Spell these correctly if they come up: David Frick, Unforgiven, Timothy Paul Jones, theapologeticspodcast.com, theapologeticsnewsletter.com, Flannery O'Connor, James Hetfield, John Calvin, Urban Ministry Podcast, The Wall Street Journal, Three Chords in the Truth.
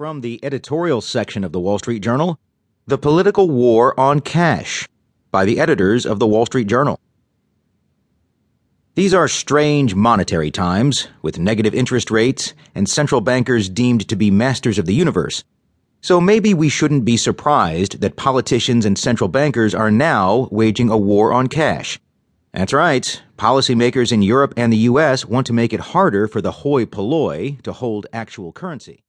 From the editorial section of The Wall Street Journal, The Political War on Cash, by the editors of The Wall Street Journal. These are strange monetary times, with negative interest rates and central bankers deemed to be masters of the universe. So maybe we shouldn't be surprised that politicians and central bankers are now waging a war on cash. That's right, policymakers in Europe and the U.S. want to make it harder for the hoi polloi to hold actual currency.